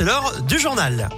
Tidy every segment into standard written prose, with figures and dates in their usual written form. c'est l'heure du journal.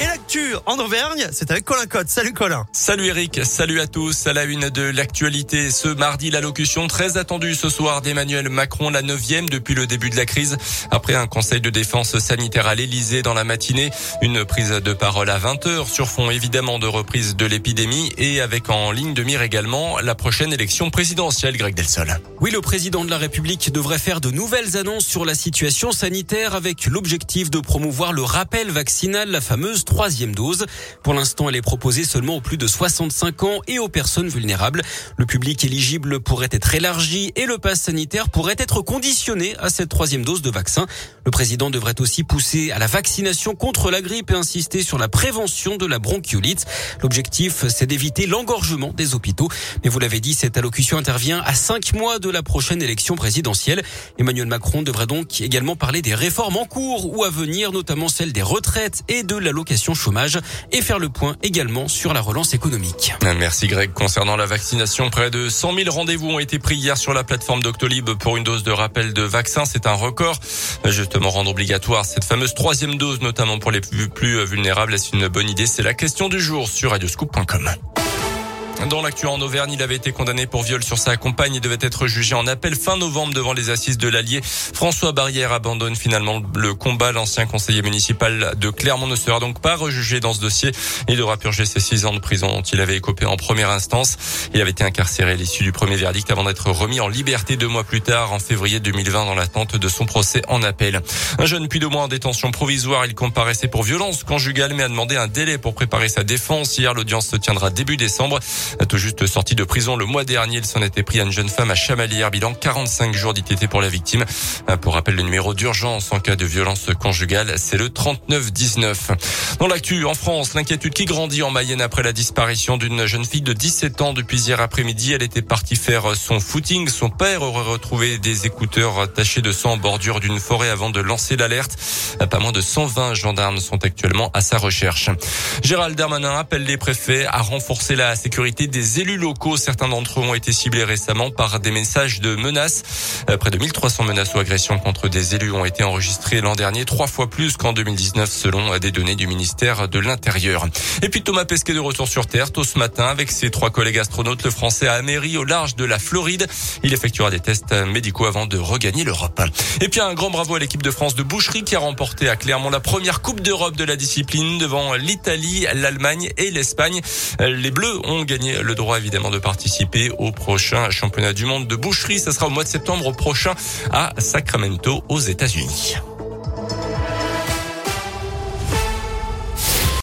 Et l'actu en Auvergne, c'est avec Colin Cotte. Salut Colin. Salut Eric, salut à tous. À la une de l'actualité, ce mardi, l'allocution très attendue ce soir d'Emmanuel Macron, la 9e depuis le début de la crise. Après un conseil de défense sanitaire à l'Elysée dans la matinée, une prise de parole à 20h sur fond évidemment de reprise de l'épidémie et avec en ligne de mire également la prochaine élection présidentielle, Greg Delsol. Oui, le président de la République devrait faire de nouvelles annonces sur la situation sanitaire avec l'objectif de promouvoir le rappel vaccinal, la fameuse troisième dose. Pour l'instant, elle est proposée seulement aux plus de 65 ans et aux personnes vulnérables. Le public éligible pourrait être élargi et le pass sanitaire pourrait être conditionné à cette troisième dose de vaccin. Le président devrait aussi pousser à la vaccination contre la grippe et insister sur la prévention de la bronchiolite. L'objectif, c'est d'éviter l'engorgement des hôpitaux. Mais vous l'avez dit, cette allocution intervient à 5 mois de la prochaine élection présidentielle. Emmanuel Macron devrait donc également parler des réformes en cours ou à venir, notamment celle des retraites et de l'allocation chômage et faire le point également sur la relance économique. Merci Greg. Concernant la vaccination, près de 100 000 rendez-vous ont été pris hier sur la plateforme Doctolib pour une dose de rappel de vaccin. C'est un record. Justement, rendre obligatoire cette fameuse troisième dose, notamment pour les plus vulnérables, est-ce une bonne idée ? C'est la question du jour sur radioscoop.com. Dans l'actu en Auvergne, il avait été condamné pour viol sur sa compagne et devait être jugé en appel fin novembre devant les assises de l'Allier. François Barrière abandonne finalement le combat. L'ancien conseiller municipal de Clermont ne sera donc pas rejugé dans ce dossier. Il devra purger ses 6 ans de prison dont il avait écopé en première instance. Il avait été incarcéré à l'issue du premier verdict avant d'être remis en liberté 2 mois plus tard, en février 2020, dans l'attente de son procès en appel. Un jeune puis 2 mois en détention provisoire. Il comparaissait pour violence conjugale mais a demandé un délai pour préparer sa défense. Hier, l'audience se tiendra début décembre. Tout juste sorti de prison le mois dernier, il s'en était pris à une jeune femme à Chamalières. Bilan 45 jours d'ITT pour la victime. Pour rappel, le numéro d'urgence en cas de violence conjugale, c'est le 3919. Dans l'actu, en France, l'inquiétude qui grandit en Mayenne après la disparition d'une jeune fille de 17 ans depuis hier après-midi. Elle était partie faire son footing. Son père aurait retrouvé des écouteurs tachés de sang en bordure d'une forêt avant de lancer l'alerte. Pas moins de 120 gendarmes sont actuellement à sa recherche. Gérald Darmanin appelle les préfets à renforcer la sécurité des élus locaux. Certains d'entre eux ont été ciblés récemment par des messages de menaces. Près de 1300 menaces ou agressions contre des élus ont été enregistrées l'an dernier, 3 fois plus qu'en 2019 selon des données du ministère de l'Intérieur. Et puis Thomas Pesquet de retour sur Terre tôt ce matin avec ses 3 collègues astronautes. Le Français a atterri au large de la Floride. Il effectuera des tests médicaux avant de regagner l'Europe. Et puis un grand bravo à l'équipe de France de boucherie qui a remporté à Clermont la première Coupe d'Europe de la discipline devant l'Italie, l'Allemagne et l'Espagne. Les Bleus ont gagné le droit évidemment de participer au prochain championnat du monde de boucherie. Ça sera au mois de septembre prochain à Sacramento aux États-Unis.